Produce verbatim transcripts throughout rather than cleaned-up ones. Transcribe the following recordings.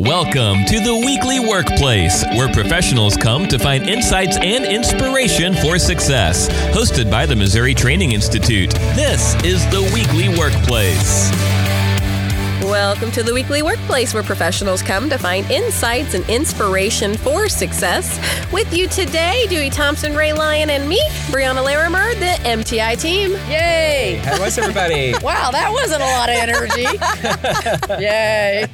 Welcome to the Weekly Workplace, where professionals come to find insights and inspiration for success. Hosted by the Missouri Training Institute, this is the Weekly Workplace. Welcome to the Weekly Workplace, where professionals come to find insights and inspiration for success. With you today, Dewey Thompson, Ray Lyon, and me, Brianna Larimer, the M T I team. Yay! How was everybody? Wow, that wasn't a lot of energy. Yay.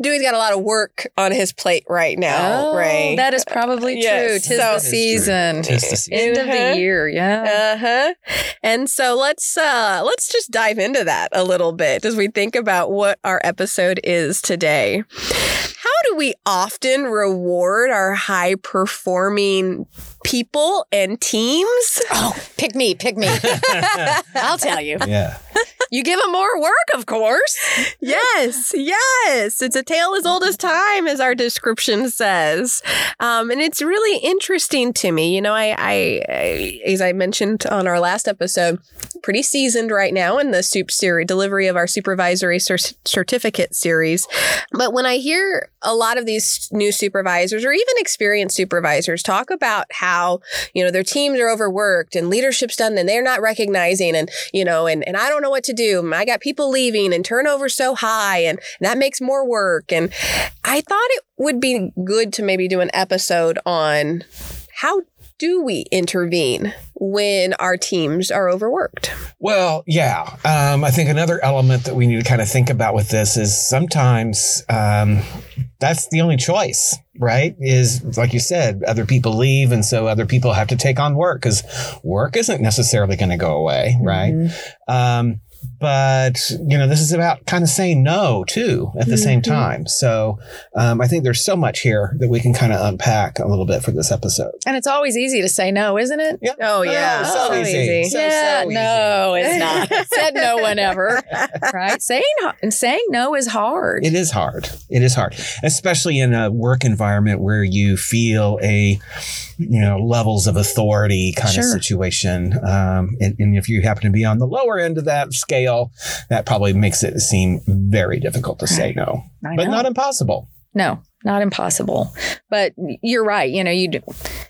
Dewey's got a lot of work on his plate right now, oh, Ray. That is probably true. Yes. Tis so, the season. Tis the season. End uh-huh. of the year, yeah. Uh-huh. And so let's uh, let's just dive into that a little bit as we think about what our episode is today. How do we often reward our high-performing people and teams? Oh, pick me, pick me. I'll tell you. Yeah. You give them more work, of course. Yes, yes. It's a tale as old as time, as our description says. Um, and it's really interesting to me. You know, I, I, I, as I mentioned on our last episode, pretty seasoned right now in the soup series, delivery of our supervisory cer- certificate series. But when I hear a lot of these new supervisors or even experienced supervisors talk about how, you know, their teams are overworked and leadership's done and they're not recognizing and, you know, and, and I don't know what to do. I got people leaving and turnover so high and that makes more work. And I thought it would be good to maybe do an episode on how do we intervene when our teams are overworked? Well, yeah. Um, I think another element that we need to kind of think about with this is sometimes um, that's the only choice, right? Is like you said, other people leave. And so other people have to take on work because work isn't necessarily going to go away, right? Mm-hmm. Um But, you know, this is about kind of saying no, too, at the mm-hmm. same time. So um, I think there's so much here that we can kind of unpack a little bit for this episode. And it's always easy to say no, isn't it? Yep. Oh, yeah. Oh, so, oh, easy. easy. So, yeah, so easy. No, it's not. Said no one ever. Right? Saying, saying no is hard. It is hard. It is hard, especially in a work environment where you feel a, you know, levels of authority kind sure. of situation. Um, and, and if you happen to be on the lower end of that scale, Scale, that probably makes it seem very difficult to say no, but not impossible. No, not impossible. But you're right. You know, you do.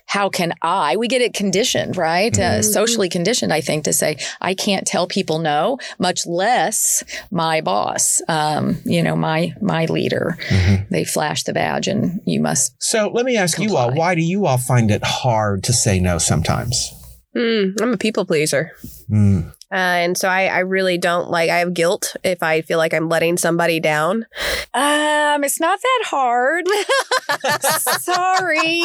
How can I? We get it conditioned, right? Mm-hmm. Uh, socially conditioned, I think, to say, I can't tell people no, much less my boss, um, you know, my my leader. Mm-hmm. They flash the badge and you must. So let me ask comply. you all, why do you all find it hard to say no sometimes? Mm, I'm a people pleaser. Mm. Uh, and so I, I really don't like, I have guilt if I feel like I'm letting somebody down. Um, it's not that hard. Sorry.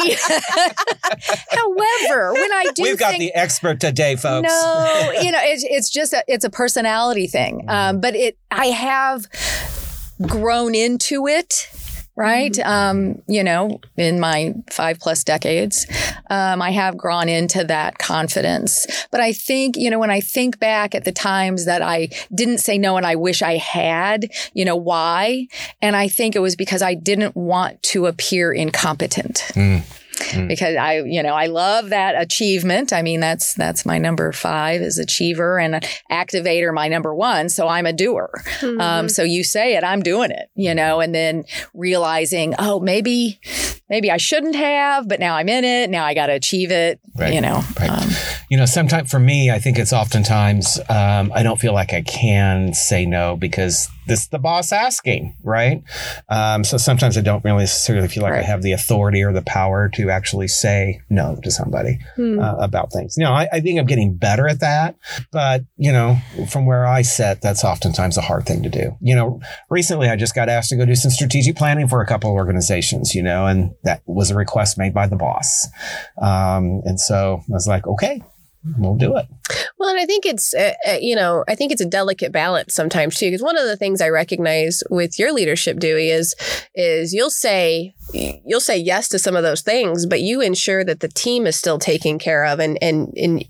However, when I do We've got think, the expert today, folks. No, you know, it's, it's just, a, it's a personality thing. Um, but it, I have grown into it. Right. Um, you know, in my five plus decades, um, I have grown into that confidence. But I think, you know, when I think back at the times that I didn't say no and I wish I had, you know, why? And I think it was because I didn't want to appear incompetent. Mm. Mm. Because I, you know, I love that achievement. I mean, that's that's my number five is achiever and activator, my number one. So I'm a doer. Mm-hmm. Um, so you say it, I'm doing it, you know, and then realizing, oh, maybe maybe I shouldn't have, but now I'm in it. Now I got to achieve it, right. you know. Right. Um, you know, sometimes for me, I think it's oftentimes um, I don't feel like I can say no because this is the boss asking, right? Um, so sometimes I don't really necessarily feel like right. I have the authority or the power to actually say no to somebody hmm. uh, about things. You know, I, I think I'm getting better at that, but, you know, from where I sit, that's oftentimes a hard thing to do. You know, recently I just got asked to go do some strategic planning for a couple of organizations, you know, and that was a request made by the boss. Um, and so I was like, okay. We'll do it. Well, and I think it's, uh, you know, I think it's a delicate balance sometimes, too, because one of the things I recognize with your leadership, Dewey, is is you'll say you'll say yes to some of those things, but you ensure that the team is still taken care of and and and.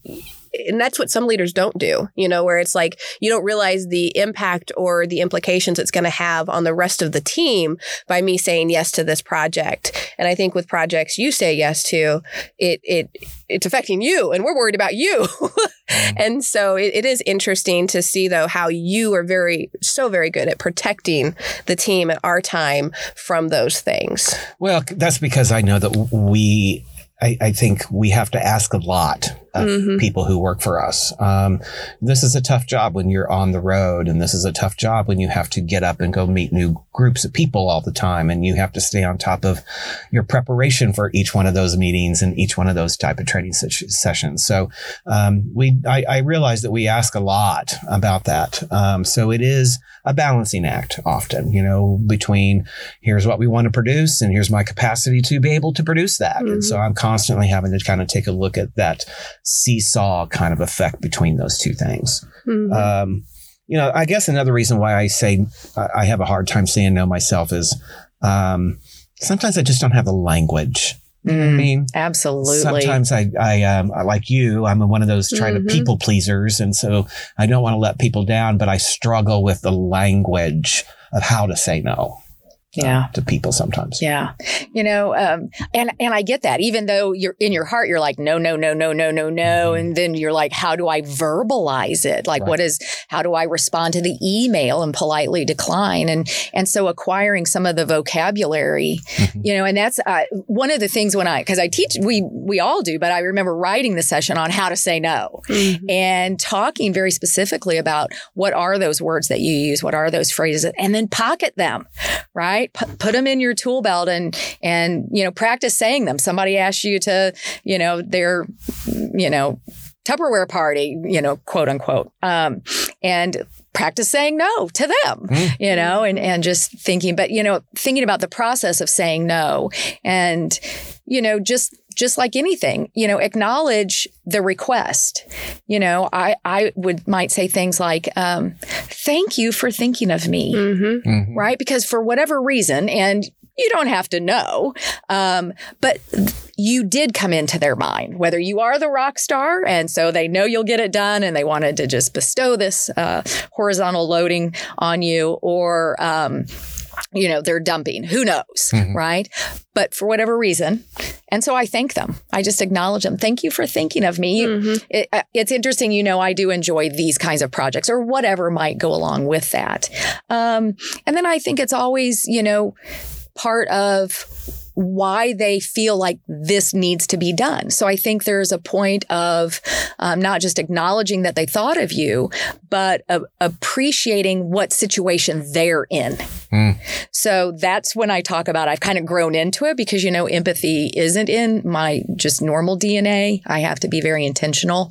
And that's what some leaders don't do, you know, where it's like you don't realize the impact or the implications it's going to have on the rest of the team by me saying yes to this project. And I think with projects you say yes to, it it it's affecting you, and we're worried about you. And so it, it is interesting to see, though, how you are very, so very good at protecting the team at our time from those things. Well, that's because I know that we, I, I think we have to ask a lot of mm-hmm. people who work for us. Um, this is a tough job when you're on the road, and this is a tough job when you have to get up and go meet new groups of people all the time, and you have to stay on top of your preparation for each one of those meetings and each one of those type of training se- sessions. So um, we, I, I realize that we ask a lot about that. Um, so it is a balancing act often, you know, between here's what we want to produce and here's my capacity to be able to produce that. Mm-hmm. And so I'm constantly having to kind of take a look at that seesaw kind of effect between those two things. Mm-hmm. Um, you know, I guess another reason why I say I have a hard time saying no myself is um, sometimes I just don't have the language. You know what I mean? Absolutely. Sometimes I, I, um, I, like you, I'm one of those trying mm-hmm. to people pleasers. And so I don't want to let people down, but I struggle with the language of how to say no. Yeah, uh, to people sometimes. Yeah, you know, um, and and I get that. Even though you're in your heart, you're like, no, no, no, no, no, no, no, mm-hmm. and then you're like, how do I verbalize it? Like, right. what is? How do I respond to the email and politely decline? And and so acquiring some of the vocabulary, mm-hmm. you know, and that's uh, one of the things when I because I teach, we we all do, but I remember writing the session on how to say no, mm-hmm. and talking very specifically about what are those words that you use, what are those phrases, and then pocket them, right? Put them in your tool belt and, and, you know, practice saying them. Somebody asks you to, you know, their, you know, Tupperware party, you know, quote unquote, um, and practice saying no to them, mm-hmm. you know, and, and just thinking, but, you know, thinking about the process of saying no and, you know, just Just like anything, you know, acknowledge the request. You know, I, I would might say things like, um, thank you for thinking of me, mm-hmm. Mm-hmm. right? Because for whatever reason, and you don't have to know, um, but you did come into their mind, whether you are the rock star. And so they know you'll get it done and they wanted to just bestow this uh, horizontal loading on you or, um, you know, they're dumping, who knows, mm-hmm. right? But for whatever reason. And so I thank them. I just acknowledge them. Thank you for thinking of me. Mm-hmm. It, it's interesting. You know, I do enjoy these kinds of projects or whatever might go along with that. Um, and then I think it's always, you know, part of why they feel like this needs to be done. So I think there's a point of um, not just acknowledging that they thought of you, but uh, appreciating what situation they're in. Mm. So that's when I talk about I've kind of grown into it because, you know, empathy isn't in my just normal D N A. I have to be very intentional.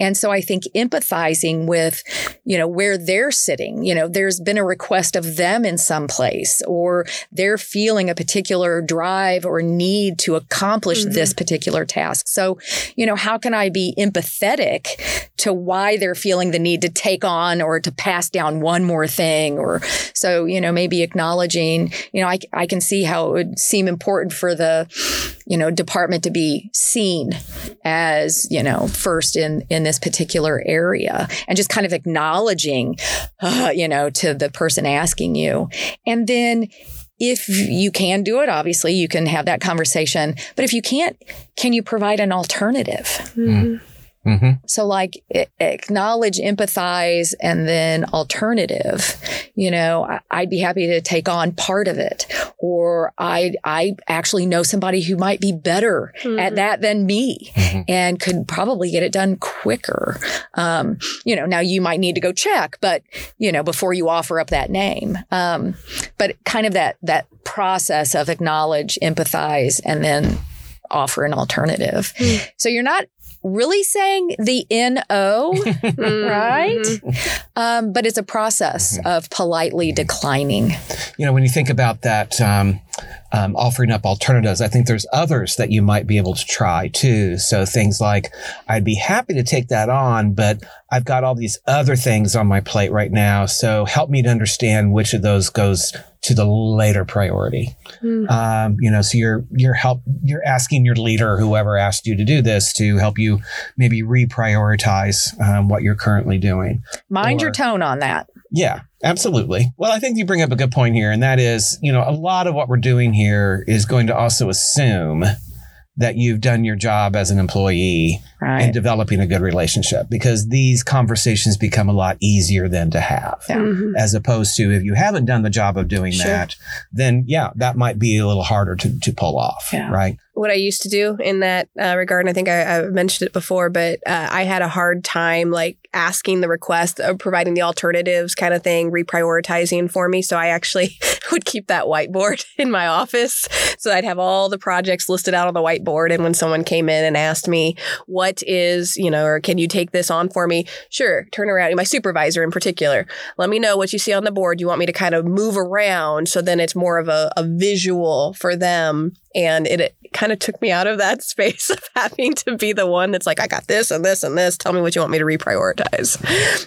And so I think empathizing with, you know, where they're sitting, you know, there's been a request of them in some place or they're feeling a particular drive or need to accomplish mm-hmm. this particular task. So, you know, how can I be empathetic to why they're feeling the need to take on or to pass down one more thing? Or so, you know, maybe acknowledging, you know, I, I can see how it would seem important for the, you know, department to be seen as, you know, first in, in this particular area and just kind of acknowledging, uh, you know, to the person asking you. And then if you can do it, obviously you can have that conversation, but if you can't, can you provide an alternative? Mm-hmm. Mm-hmm. So like acknowledge, empathize, and then alternative, you know, I'd be happy to take on part of it. Or I I actually know somebody who might be better mm-hmm. at that than me mm-hmm. and could probably get it done quicker. Um, you know, now you might need to go check, but, you know, before you offer up that name. Um, but kind of that that process of acknowledge, empathize, and then offer an alternative. Mm-hmm. So you're not really saying the N O, right? Um, but it's a process of politely declining. You know, when you think about that, um, um, offering up alternatives, I think there's others that you might be able to try too. So things like, I'd be happy to take that on, but I've got all these other things on my plate right now. So help me to understand which of those goes to the later priority. Mm-hmm. Um, you know, so you're, you're help, you're asking your leader, whoever asked you to do this, to help you maybe reprioritize um, what you're currently doing. Mind or, your tone on that. Yeah. Absolutely. Well, I think you bring up a good point here, and that is, you know, a lot of what we're doing here is going to also assume that you've done your job as an employee right. and developing a good relationship, because these conversations become a lot easier than to have, yeah. mm-hmm. as opposed to if you haven't done the job of doing sure. that, then yeah, that might be a little harder to, to pull off, yeah. right? What I used to do in that uh, regard, and I think I, I mentioned it before, but uh, I had a hard time like asking the request, uh, providing the alternatives kind of thing, reprioritizing for me. So I actually would keep that whiteboard in my office. So I'd have all the projects listed out on the whiteboard. And when someone came in and asked me, what is, you know, or can you take this on for me? Sure. Turn around. My supervisor in particular, let me know what you see on the board. You want me to kind of move around. So then it's more of a, a visual for them. And it, it kind of took me out of that space of having to be the one that's like, I got this and this and this. Tell me what you want me to reprioritize.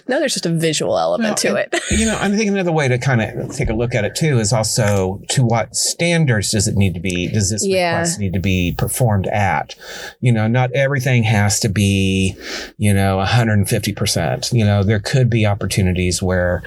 Now there's just a visual element well, to it. You know, I'm thinking another way to kind of take a look at it, too, is also to what standards does it need to be? Does this yeah. request need to be performed at? You know, not everything has to be, you know, one hundred fifty percent. You know, there could be opportunities where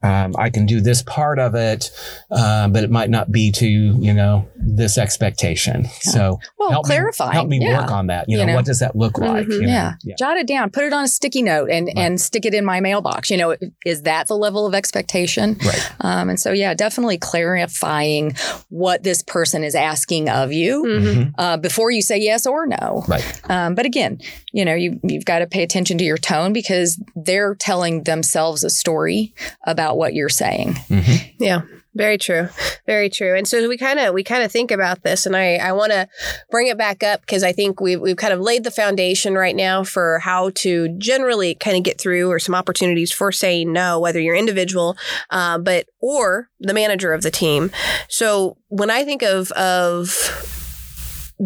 Um, I can do this part of it, uh, but it might not be to, you know, this expectation. Yeah. So well, help clarify. Me, help me yeah. work on that. You, you know, know, what does that look mm-hmm. like? You yeah. Know? yeah. Jot it down, put it on a sticky note and, right. and stick it in my mailbox. You know, is that the level of expectation? Right. Um, and so, yeah, definitely clarifying what this person is asking of you mm-hmm. uh, before you say yes or no. Right. Um, but again, you know, you, you've got to pay attention to your tone, because they're telling themselves a story about what you're saying. Mm-hmm. Yeah. Very true. Very true. And so we kind of we kind of think about this, and I, I want to bring it back up, because I think we've, we've kind of laid the foundation right now for how to generally kind of get through, or some opportunities for saying no, whether you're individual, uh, but or the manager of the team. So when I think of of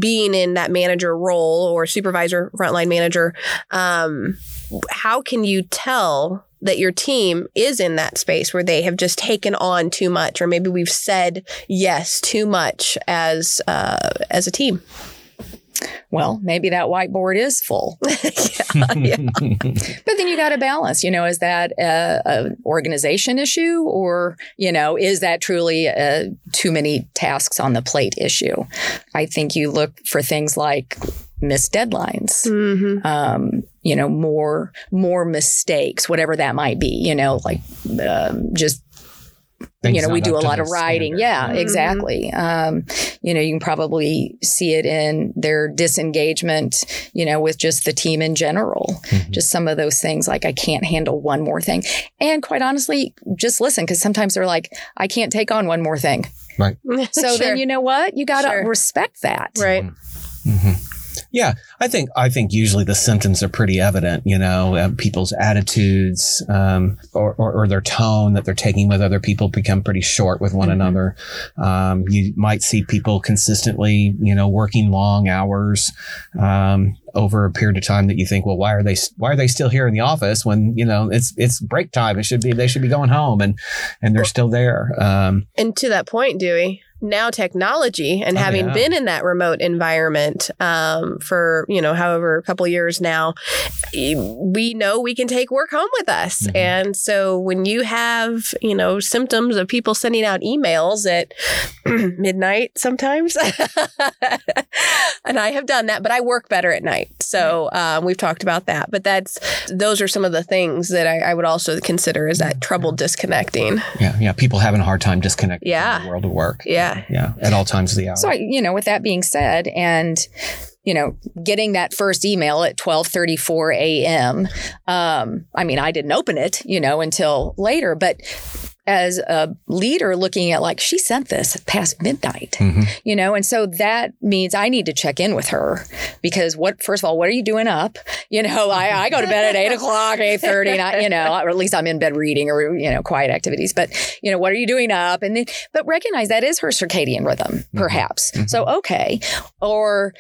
being in that manager role or supervisor, frontline manager, um, how can you tell that your team is in that space where they have just taken on too much, or maybe we've said yes too much as uh, as a team? Well, maybe that whiteboard is full. yeah, yeah. But then you got to balance, you know, is that an organization issue, or, you know, is that truly a too many tasks on the plate issue? I think you look for things like missed deadlines, mm-hmm. um, you know, more, more mistakes, whatever that might be, you know, like um, just Things you know, we do a lot of writing. Standard. Yeah, mm-hmm. exactly. Um, you know, you can probably see it in their disengagement, you know, with just the team in general, mm-hmm. just some of those things like I can't handle one more thing. And quite honestly, just listen, because sometimes they're like, I can't take on one more thing. Right. So sure. then, you know what? You got to sure. respect that. Right. Mm-hmm. Yeah, I think I think usually the symptoms are pretty evident, you know, uh, people's attitudes um, or, or, or their tone that they're taking with other people become pretty short with one mm-hmm. another. Um, you might see people consistently, you know, working long hours um, over a period of time that you think, well, why are they why are they still here in the office when, you know, it's it's break time. It should be they should be going home, and and they're still there. Um, and to that point, Dewey. Now technology and oh, having yeah. been in that remote environment um, for, you know, however a couple of years now, we know we can take work home with us. Mm-hmm. And so when you have, you know, symptoms of people sending out emails at midnight sometimes, and I have done that, but I work better at night. So um, we've talked about that. But that's those are some of the things that I, I would also consider is that trouble disconnecting. Yeah. Yeah. People having a hard time disconnecting yeah. from the world of work. Yeah. Yeah. At all times of the hour. So, you know, with that being said, and, you know, getting that first email at twelve thirty-four a.m., um, I mean, I didn't open it, you know, until later. But as a leader looking at like, she sent this past midnight, mm-hmm. you know, and so that means I need to check in with her, because what, first of all, what are you doing up? You know, I, I go to bed at eight o'clock, eight thirty, and I, you know, or at least I'm in bed reading or, you know, quiet activities. But, you know, what are you doing up? And then, but recognize that is her circadian rhythm, perhaps. Mm-hmm. So, okay. Or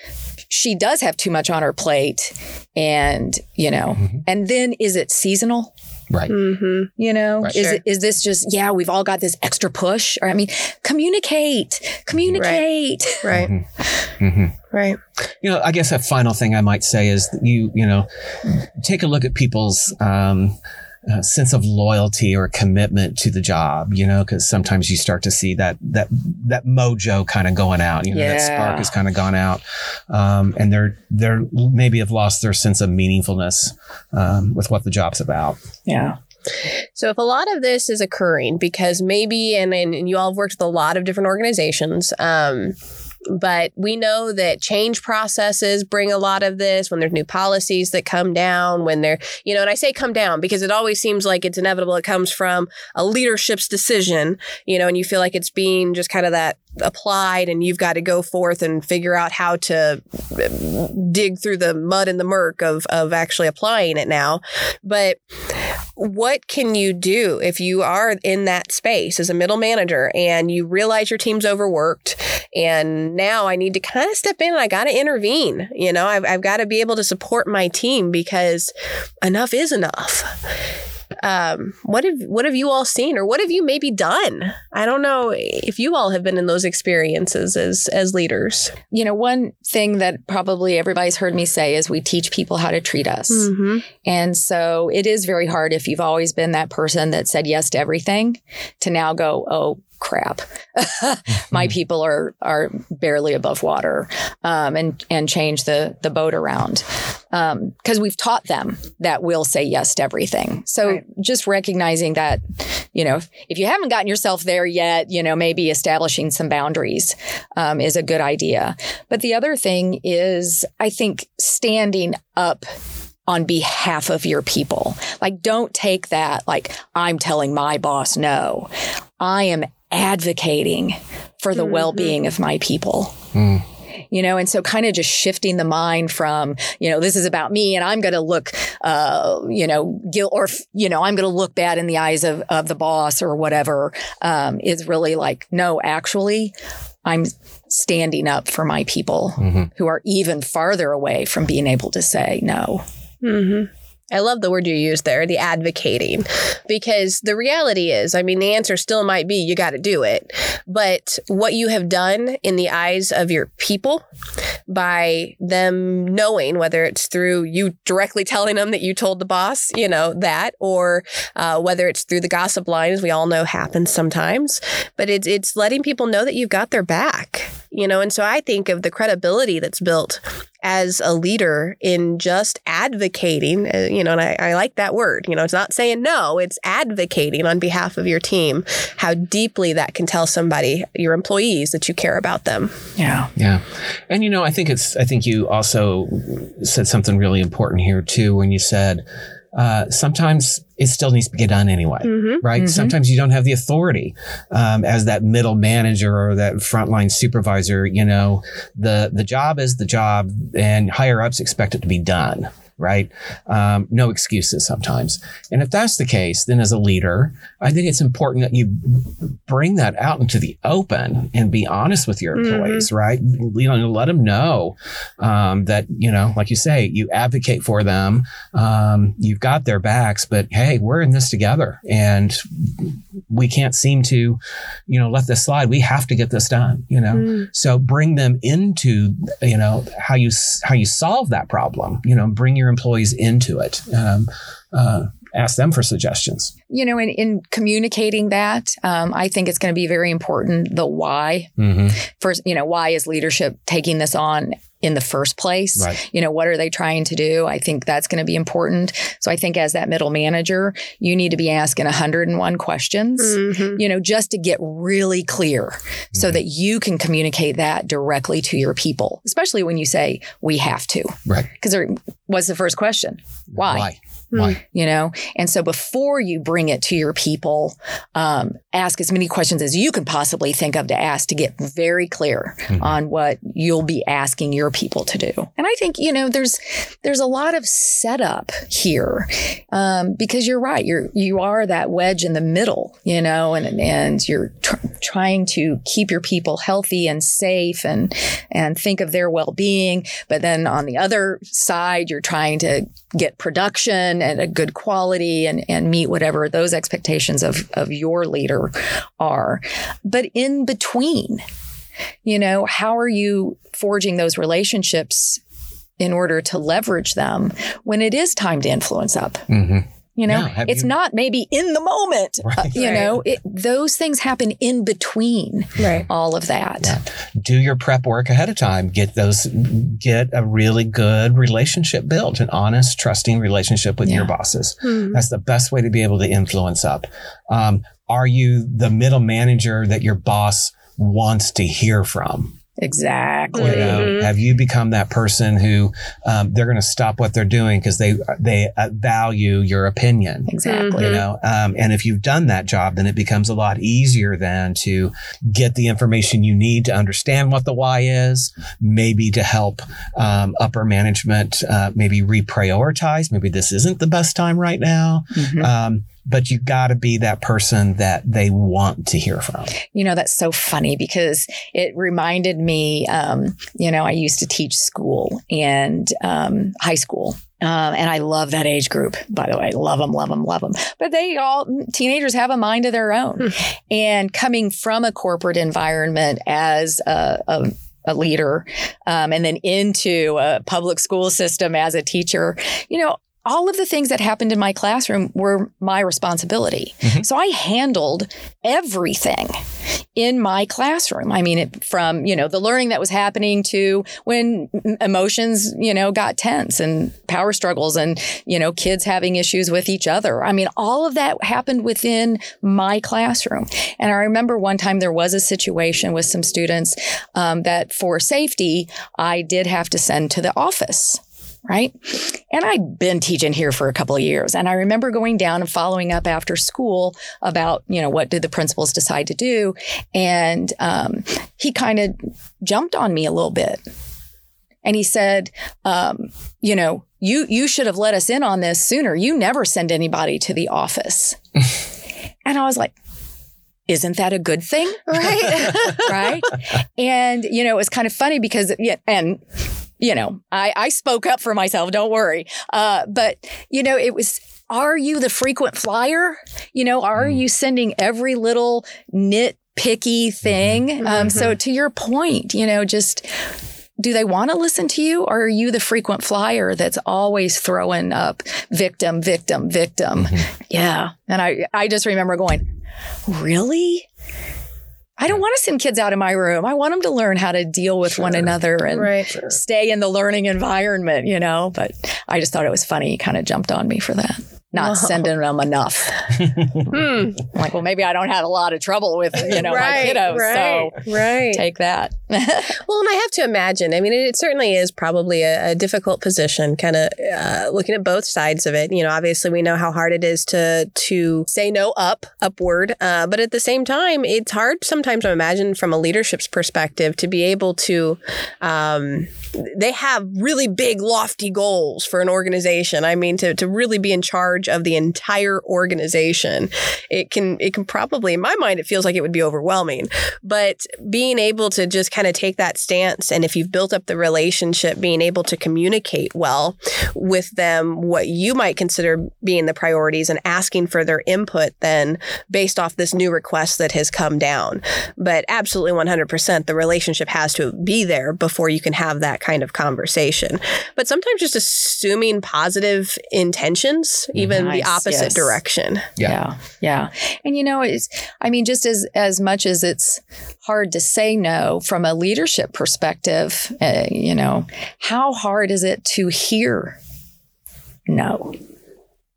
she does have too much on her plate, and, you know, mm-hmm. and then is it seasonal? Right. Mm-hmm. You know, right. is sure. it, is this just, yeah, we've all got this extra push? Or I mean, communicate, communicate. Right. Right. Mm-hmm. Mm-hmm. Right. You know, I guess a final thing I might say is that you, you know, take a look at people's um, uh, sense of loyalty or commitment to the job, you know, because sometimes you start to see that that that mojo kind of going out, you know, yeah. that spark has kind of gone out, um, and they're they're maybe have lost their sense of meaningfulness um, with what the job's about. Yeah. So if a lot of this is occurring because maybe, and, and you all have worked with a lot of different organizations, um, but we know that change processes bring a lot of this when there's new policies that come down, when they're, you know, and I say come down because it always seems like it's inevitable. It comes from a leadership's decision, you know, and you feel like it's being just kind of that applied and you've got to go forth and figure out how to dig through the mud and the murk of, of actually applying it now. But what can you do if you are in that space as a middle manager and you realize your team's overworked and now I need to kind of step in and I got to intervene. You know, I've, I've got to be able to support my team because enough is enough. Um, what have what have you all seen or what have you maybe done? I don't know if you all have been in those experiences as as leaders. You know, one thing that probably everybody's heard me say is we teach people how to treat us. Mm-hmm. And so it is very hard if you've always been that person that said yes to everything to now go, oh, crap. My people are are barely above water um, and, and change the, the boat around because um, we've taught them that we'll say yes to everything. So right. just recognizing that, you know, if, if you haven't gotten yourself there yet, you know, maybe establishing some boundaries um, is a good idea. But the other thing is, I think, standing up on behalf of your people. Like, don't take that like I'm telling my boss no. I am advocating for the mm-hmm. well-being of my people. Mm. You know, and so kind of just shifting the mind from, you know, this is about me and I'm going to look, uh, you know, guilt or, you know, I'm going to look bad in the eyes of, of the boss or whatever um, is really like, no, actually, I'm standing up for my people mm-hmm. who are even farther away from being able to say no. Mm-hmm. I love the word you used there, the advocating, because the reality is, I mean, the answer still might be you got to do it. But what you have done in the eyes of your people by them knowing, whether it's through you directly telling them that you told the boss, you know, that or uh, whether it's through the gossip lines we all know happens sometimes. But it's, it's letting people know that you've got their back, you know, and so I think of the credibility that's built as a leader in just advocating, you know, and I, I like that word, you know, it's not saying no, it's advocating on behalf of your team, how deeply that can tell somebody, your employees, that you care about them. Yeah. Yeah. And, you know, I think it's, I think you also said something really important here too, when you said, Uh, sometimes it still needs to get done anyway, mm-hmm, right? Mm-hmm. Sometimes you don't have the authority um, as that middle manager or that frontline supervisor. You know, the the job is the job, and higher ups expect it to be done, right? Um, no excuses sometimes. And if that's the case, then as a leader, I think it's important that you bring that out into the open and be honest with your employees, mm-hmm. right? You know, let them know um, that, you know, like you say, you advocate for them. Um, you've got their backs, but hey, we're in this together and we can't seem to, you know, let this slide. We have to get this done, you know? Mm-hmm. So bring them into, you know, how you, how you solve that problem, you know, bring your your employees into it. Um, uh, ask them for suggestions. You know, in, in communicating that, um, I think it's going to be very important, the why. Mm-hmm. First, you know, why is leadership taking this on in the first place? Right. You know, what are they trying to do? I think that's going to be important. So I think as that middle manager, you need to be asking one hundred and one questions, mm-hmm. you know, just to get really clear mm-hmm. so that you can communicate that directly to your people, especially when you say we have to. Right. Because what's the first question? Why? Why? Why? You know, and so before you bring it to your people, um, ask as many questions as you can possibly think of to ask to get very clear mm-hmm. on what you'll be asking your people to do. And I think, you know, there's there's a lot of setup here um, because you're right. You're you are that wedge in the middle, you know, and and you're tr- trying to keep your people healthy and safe and and think of their well-being. But then on the other side, you're trying to get production and a good quality and, and meet whatever those expectations of, of your leader are. But in between, you know, how are you forging those relationships in order to leverage them when it is time to influence up? Mm-hmm. You know, yeah, it's you... not maybe in the moment, right, uh, you right. know, it, those things happen in between right. all of that. Yeah. Do your prep work ahead of time. Get those, get a really good relationship built, an honest, trusting relationship with yeah. your bosses. Mm-hmm. That's the best way to be able to influence up. Um, are you the middle manager that your boss wants to hear from? Exactly. You know, mm-hmm. Have you become that person who um, they're going to stop what they're doing because they they value your opinion? Exactly. You know, um, and if you've done that job, then it becomes a lot easier then to get the information you need to understand what the why is, maybe to help um, upper management uh, maybe reprioritize. Maybe this isn't the best time right now. Mm-hmm. Um, But you got to be that person that they want to hear from. You know, that's so funny because it reminded me, um, you know, I used to teach school and um, high school. Um, and I love that age group, by the way. Love them, love them, love them. But they all, teenagers have a mind of their own. Mm. And coming from a corporate environment as a, a a leader um, and then into a public school system as a teacher, you know, all of the things that happened in my classroom were my responsibility. Mm-hmm. So I handled everything in my classroom. I mean, it, from, you know, the learning that was happening to when emotions, you know, got tense and power struggles and, you know, kids having issues with each other. I mean, all of that happened within my classroom. And I remember one time there was a situation with some students um, that for safety, I did have to send to the office. Right. And I'd been teaching here for a couple of years. And I remember going down and following up after school about, you know, what did the principals decide to do? And um, he kind of jumped on me a little bit. And he said, um, you know, you you should have let us in on this sooner. You never send anybody to the office. And I was like, isn't that a good thing? Right. Right. And, you know, it was kind of funny because, yeah, and you know, I, I spoke up for myself. Don't worry. Uh, but, you know, it was, are you the frequent flyer? You know, are mm. you sending every little nitpicky thing? Mm-hmm. Um, so to your point, you know, just do they want to listen to you? Or are you the frequent flyer that's always throwing up victim, victim, victim? Mm-hmm. Yeah. And I, I just remember going, really? I don't want to send kids out of my room. I want them to learn how to deal with sure. one another and right. sure. stay in the learning environment, you know. But I just thought it was funny. He kind of jumped on me for that. Not wow. sending them enough. hmm. Like, well, maybe I don't have a lot of trouble with, you know, right, my kiddos. Right, so right. take that. Well, and I have to imagine, I mean, it, it certainly is probably a, a difficult position, kind of uh, looking at both sides of it. You know, obviously, we know how hard it is to to say no up, upward. Uh, but at the same time, it's hard sometimes, I imagine, from a leadership's perspective to be able to, um, they have really big, lofty goals for an organization. I mean, to, to really be in charge of the entire organization, it can it can probably, in my mind, it feels like it would be overwhelming. But being able to just kind of take that stance, and if you've built up the relationship, being able to communicate well with them what you might consider being the priorities and asking for their input then based off this new request that has come down. But absolutely one hundred percent, the relationship has to be there before you can have that kind of conversation. But sometimes just assuming positive intentions, even in nice. the opposite yes. direction. Yeah. yeah. Yeah. And, you know, it's, I mean, just as, as much as it's hard to say no from a leadership perspective, uh, you know, how hard is it to hear no?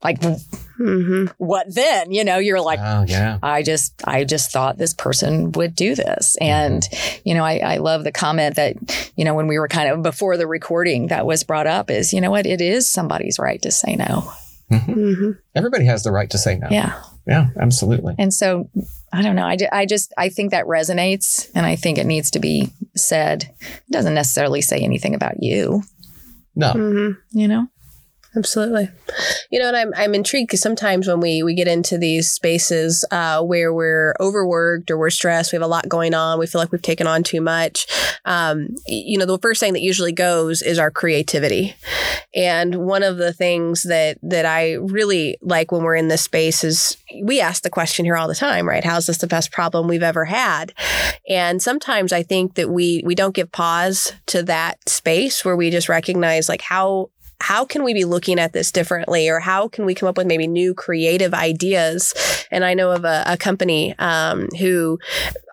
Like, mm-hmm. what then? You know, you're like, oh, yeah. I just I just thought this person would do this. And, mm-hmm. you know, I, I love the comment that, you know, when we were kind of before the recording that was brought up is, you know what, it is somebody's right to say no. Mm-hmm. Mm-hmm. Everybody has the right to say no. Yeah. Yeah, absolutely. And so, I don't know. I, I just, I think that resonates and I think it needs to be said. It doesn't necessarily say anything about you. No. Mm-hmm. You know? Absolutely. You know, and I'm I'm intrigued because sometimes when we, we get into these spaces uh, where we're overworked or we're stressed, we have a lot going on, we feel like we've taken on too much. Um, you know, the first thing that usually goes is our creativity. And one of the things that that I really like when we're in this space is we ask the question here all the time, right? How's this the best problem we've ever had? And sometimes I think that we we don't give pause to that space where we just recognize like how how can we be looking at this differently, or how can we come up with maybe new creative ideas? And I know of a, a company um, who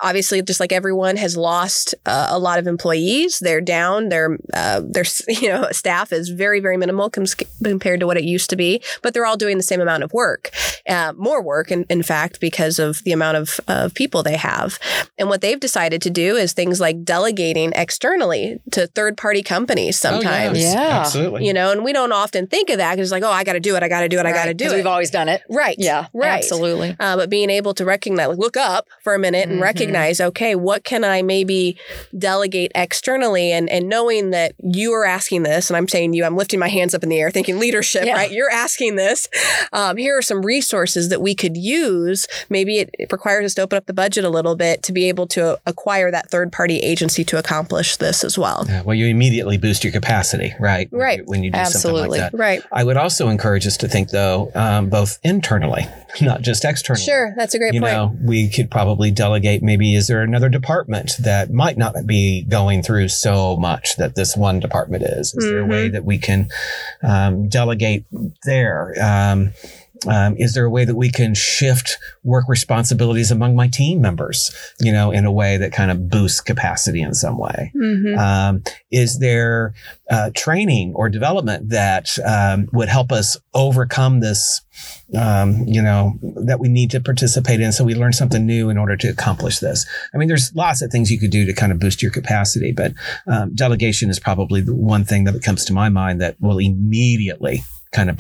obviously, just like everyone, has lost uh, a lot of employees. They're down. Their uh, their you know staff is very, very minimal com- compared to what it used to be. But they're all doing the same amount of work, uh, more work, in, in fact, because of the amount of, of people they have. And what they've decided to do is things like delegating externally to third party companies sometimes. Oh, yeah. yeah, absolutely. You know, and we don't often think of that because it's like, oh, I got to do it. I got to do it. Right. I got to do it. We've always done it. Right. Yeah. Right. Absolutely. Uh, but being able to recognize, like, look up for a minute and mm-hmm. recognize, okay, what can I maybe delegate externally? And, and knowing that you are asking this, and I'm saying you, I'm lifting my hands up in the air thinking leadership, yeah. right? You're asking this. Um, here are some resources that we could use. Maybe it, it requires us to open up the budget a little bit to be able to acquire that third party agency to accomplish this as well. Yeah, well, you immediately boost your capacity, right? Right. When you, when you do Absolutely. Something like that. Right. I would also encourage us to think, though, um, both internally, not just externally. Sure. That's a great you point. You know, we could probably delegate, maybe is there another department that might not be going through so much that this one department is? Is mm-hmm. there a way that we can um, delegate there? Um Um, is there a way that we can shift work responsibilities among my team members, you know, in a way that kind of boosts capacity in some way? Mm-hmm. Um, is there uh, training or development that um, would help us overcome this, um, you know, that we need to participate in so we learn something new in order to accomplish this? I mean, there's lots of things you could do to kind of boost your capacity, but um, delegation is probably the one thing that comes to my mind that will immediately kind of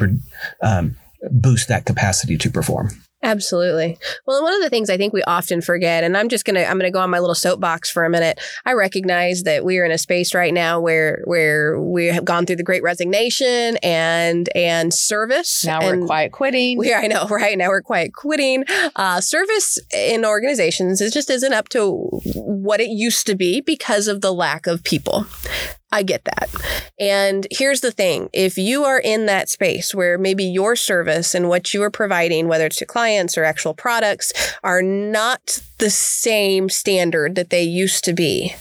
um, boost that capacity to perform. Absolutely. Well, one of the things I think we often forget, and I'm just going to, I'm going to go on my little soapbox for a minute. I recognize that we are in a space right now where, where we have gone through the Great Resignation and, and service. Now and we're quiet quitting. We, I know, right? Now we're quiet quitting. Uh, service in organizations, it just isn't up to what it used to be because of the lack of people. I get that. And here's the thing. If you are in that space where maybe your service and what you are providing, whether it's to clients or actual products, are not the same standard that they used to be,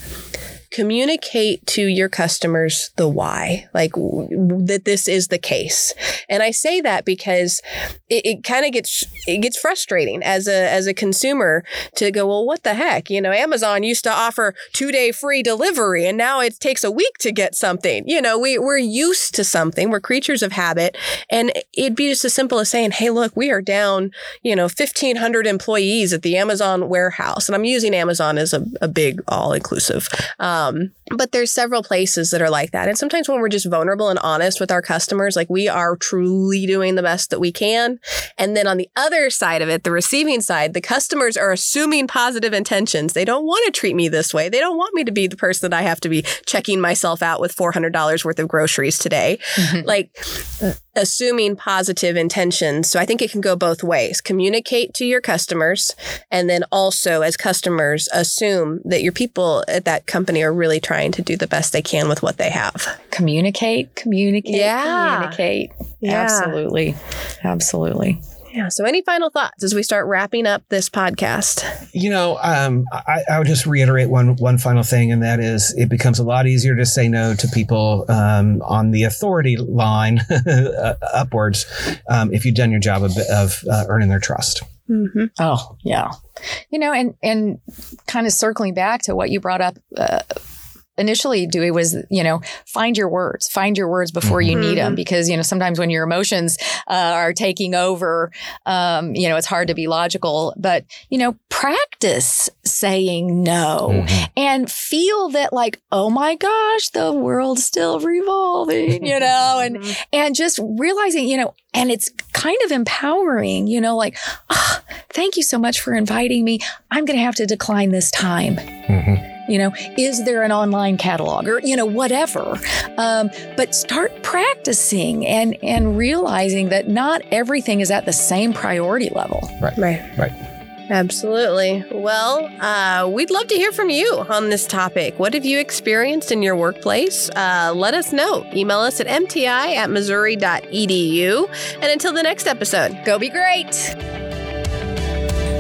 communicate to your customers the why, like w- w- that this is the case. And I say that because it, it kind of gets it gets frustrating as a as a consumer to go, well, what the heck? You know, Amazon used to offer two day free delivery, and now it takes a week to get something. You know, we we're used to something. We're creatures of habit, and it'd be just as simple as saying, hey, look, we are down, you know, fifteen hundred employees at the Amazon warehouse, and I'm using Amazon as a, a big all inclusive. Um, Um, but there's several places that are like that. And sometimes when we're just vulnerable and honest with our customers, like we are truly doing the best that we can. And then on the other side of it, the receiving side, the customers are assuming positive intentions. They don't want to treat me this way. They don't want me to be the person that I have to be checking myself out with four hundred dollars worth of groceries today. Mm-hmm. Like assuming positive intentions. So I think it can go both ways. Communicate to your customers. And then also as customers, assume that your people at that company are really trying to do the best they can with what they have. Communicate, communicate, yeah. communicate. Yeah. Absolutely. Absolutely. Yeah. So any final thoughts as we start wrapping up this podcast? You know, um, I, I would just reiterate one one final thing, and that is it becomes a lot easier to say no to people um, on the authority line upwards um, if you've done your job of, of uh, earning their trust. Mm-hmm. Oh, yeah. You know, and, and kind of circling back to what you brought up uh, initially, Dewey, was, you know, find your words, find your words before mm-hmm. you need them, because, you know, sometimes when your emotions uh, are taking over, um, you know, it's hard to be logical. But, you know, practice saying no mm-hmm. and feel that like, oh, my gosh, the world's still revolving, you know, and mm-hmm. and just realizing, you know, and it's kind of empowering, you know, like, oh, thank you so much for inviting me. I'm going to have to decline this time. Mm-hmm. You know, is there an online catalog or, you know, whatever? Um, but start practicing and, and realizing that not everything is at the same priority level. Right. Right. Right. Absolutely. Well, uh, we'd love to hear from you on this topic. What have you experienced in your workplace? Uh, let us know. Email us at m t i at missouri dot e d u. And until the next episode, go be great.